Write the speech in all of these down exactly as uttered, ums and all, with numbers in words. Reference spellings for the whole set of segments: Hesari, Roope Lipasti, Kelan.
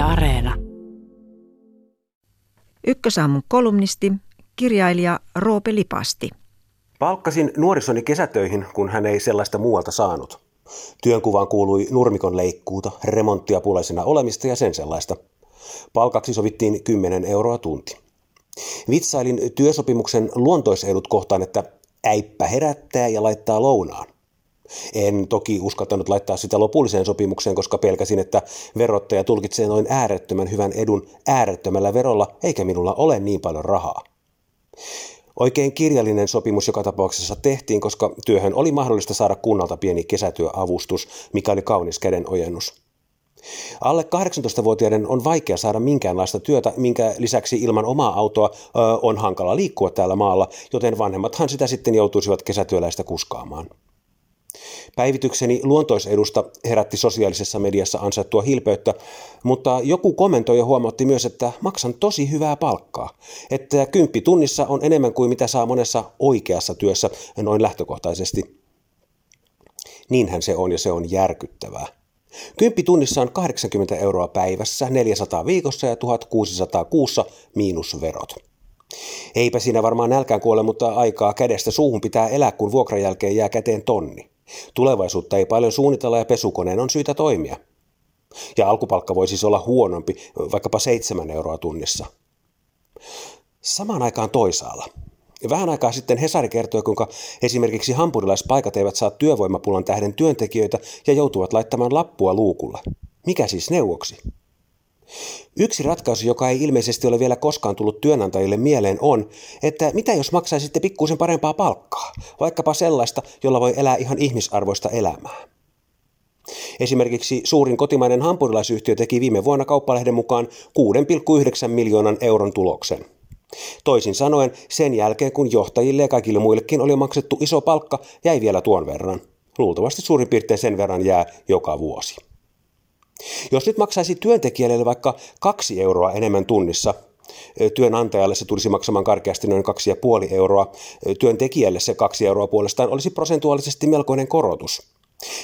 Yle Areena. Ykkösaamun kolumnisti, kirjailija Roope Lipasti. Palkkasin nuorisoni kesätöihin, kun hän ei sellaista muualta saanut. Työnkuvaan kuului nurmikon leikkuuta, remonttiapulaisena olemista ja sen sellaista. Palkaksi sovittiin kymmenen euroa tunti. Vitsailin työsopimuksen luontoisehdut kohtaan, että äippä herättää ja laittaa lounaan. En toki uskaltanut laittaa sitä lopulliseen sopimukseen, koska pelkäsin, että verottaja tulkitsee noin äärettömän hyvän edun äärettömällä verolla, eikä minulla ole niin paljon rahaa. Oikein kirjallinen sopimus joka tapauksessa tehtiin, koska työhön oli mahdollista saada kunnalta pieni kesätyöavustus, mikä oli kaunis kädenojennus. Alle kahdeksantoistavuotiaiden on vaikea saada minkäänlaista työtä, minkä lisäksi ilman omaa autoa ö, on hankala liikkua täällä maalla, joten vanhemmathan sitä sitten joutuisivat kesätyöläistä kuskaamaan. Päivitykseni luontoisedusta herätti sosiaalisessa mediassa ansaittua hilpeyttä, mutta joku kommentoi ja huomautti myös, että maksan tosi hyvää palkkaa, että kymppi tunnissa on enemmän kuin mitä saa monessa oikeassa työssä noin lähtökohtaisesti. Niinhän se on ja se on järkyttävää. Kymppi tunnissa on kahdeksankymmentä euroa päivässä, neljäsataa viikossa ja tuhatkuusisataa kuussa miinus verot. Eipä siinä varmaan nälkään kuole, mutta aikaa kädestä suuhun pitää elää, kun vuokran jälkeen jää käteen tonni. Tulevaisuutta ei paljon suunnitella ja pesukoneen on syytä toimia. Ja alkupalkka voi siis olla huonompi, vaikkapa seitsemän euroa tunnissa. Samaan aikaan toisaalla. Vähän aikaa sitten Hesari kertoi, kuinka esimerkiksi hampurilaispaikat eivät saa työvoimapulan tähden työntekijöitä ja joutuvat laittamaan lappua luukulla. Mikä siis neuvoksi? Yksi ratkaisu, joka ei ilmeisesti ole vielä koskaan tullut työnantajille mieleen, on, että mitä jos maksaisitte pikkuisen parempaa palkkaa, vaikkapa sellaista, jolla voi elää ihan ihmisarvoista elämää. Esimerkiksi suurin kotimainen hampurilaisyhtiö teki viime vuonna Kauppalehden mukaan kuusi pilkku yhdeksän miljoonan euron tuloksen. Toisin sanoen, sen jälkeen kun johtajille ja kaikille muillekin oli maksettu iso palkka, jäi vielä tuon verran. Luultavasti suurin piirtein sen verran jää joka vuosi. Jos nyt maksaisi työntekijälle vaikka kaksi euroa enemmän tunnissa, työnantajalle se tulisi maksamaan karkeasti noin kaksi ja puoli euroa, työntekijälle se kaksi euroa puolestaan olisi prosentuaalisesti melkoinen korotus,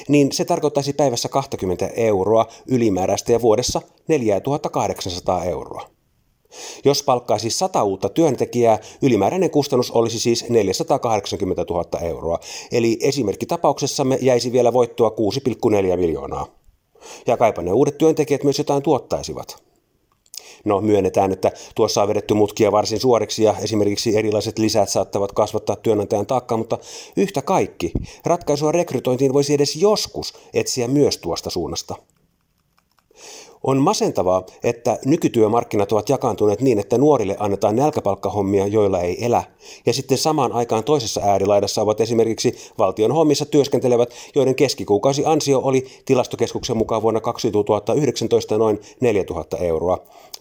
niin se tarkoittaisi päivässä kaksikymmentä euroa ylimääräistä ja vuodessa neljätuhattakahdeksansataa euroa. Jos palkkaisi sata uutta työntekijää, ylimääräinen kustannus olisi siis neljäsataakahdeksankymmentätuhatta euroa, eli esimerkkitapauksessamme jäisi vielä voittoa kuusi pilkku neljä miljoonaa. Ja kaipa ne uudet työntekijät myös jotain tuottaisivat. No myönnetään, että tuossa on vedetty mutkia varsin suoriksi ja esimerkiksi erilaiset lisät saattavat kasvattaa työnantajan taakkaa, mutta yhtä kaikki, ratkaisua rekrytointiin voisi edes joskus etsiä myös tuosta suunnasta. On masentavaa, että nykytyömarkkinat ovat jakaantuneet niin, että nuorille annetaan nälkäpalkkahommia, joilla ei elä, ja sitten samaan aikaan toisessa äärilaidassa ovat esimerkiksi valtion hommissa työskentelevät, joiden keskikuukausiansio oli Tilastokeskuksen mukaan vuonna kaksituhattayhdeksäntoista noin neljätuhatta euroa,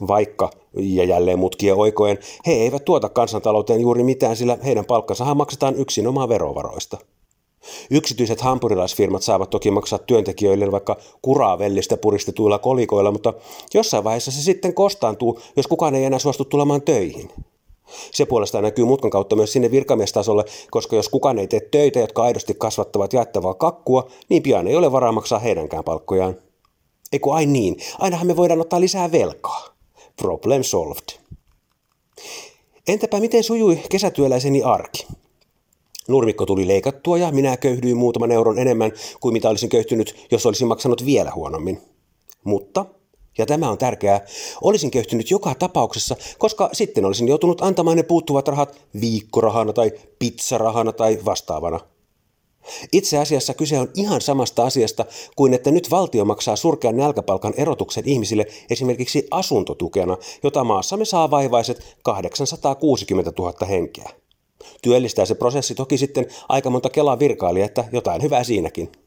vaikka, ja jälleen mutkia oikoen, he eivät tuota kansantalouteen juuri mitään, sillä heidän palkkansahan maksetaan yksinomaan verovaroista. Yksityiset hampurilaisfirmat saavat toki maksaa työntekijöille vaikka kuravellistä puristetuilla kolikoilla, mutta jossain vaiheessa se sitten kostaantuu, jos kukaan ei enää suostu tulemaan töihin. Se puolestaan näkyy mutkan kautta myös sinne virkamiestasolle, koska jos kukaan ei tee töitä, jotka aidosti kasvattavat jaettavaa kakkua, niin pian ei ole varaa maksaa heidänkään palkkojaan. Eiku ai niin, ainahan me voidaan ottaa lisää velkaa. Problem solved. Entäpä miten sujui kesätyöläiseni arki? Nurmikko tuli leikattua ja minä köyhdyin muutaman euron enemmän kuin mitä olisin köyhtynyt, jos olisin maksanut vielä huonommin. Mutta, ja tämä on tärkeää, olisin köyhtynyt joka tapauksessa, koska sitten olisin joutunut antamaan ne puuttuvat rahat viikkorahana tai pizzarahana tai vastaavana. Itse asiassa kyse on ihan samasta asiasta kuin että nyt valtio maksaa surkean nälkäpalkan erotuksen ihmisille esimerkiksi asuntotukena, jota maassamme saa vaivaiset kahdeksansataakuusikymmentätuhatta henkeä. Työllistää se prosessi toki sitten aika monta Kelan virkailijaa, että jotain hyvää siinäkin.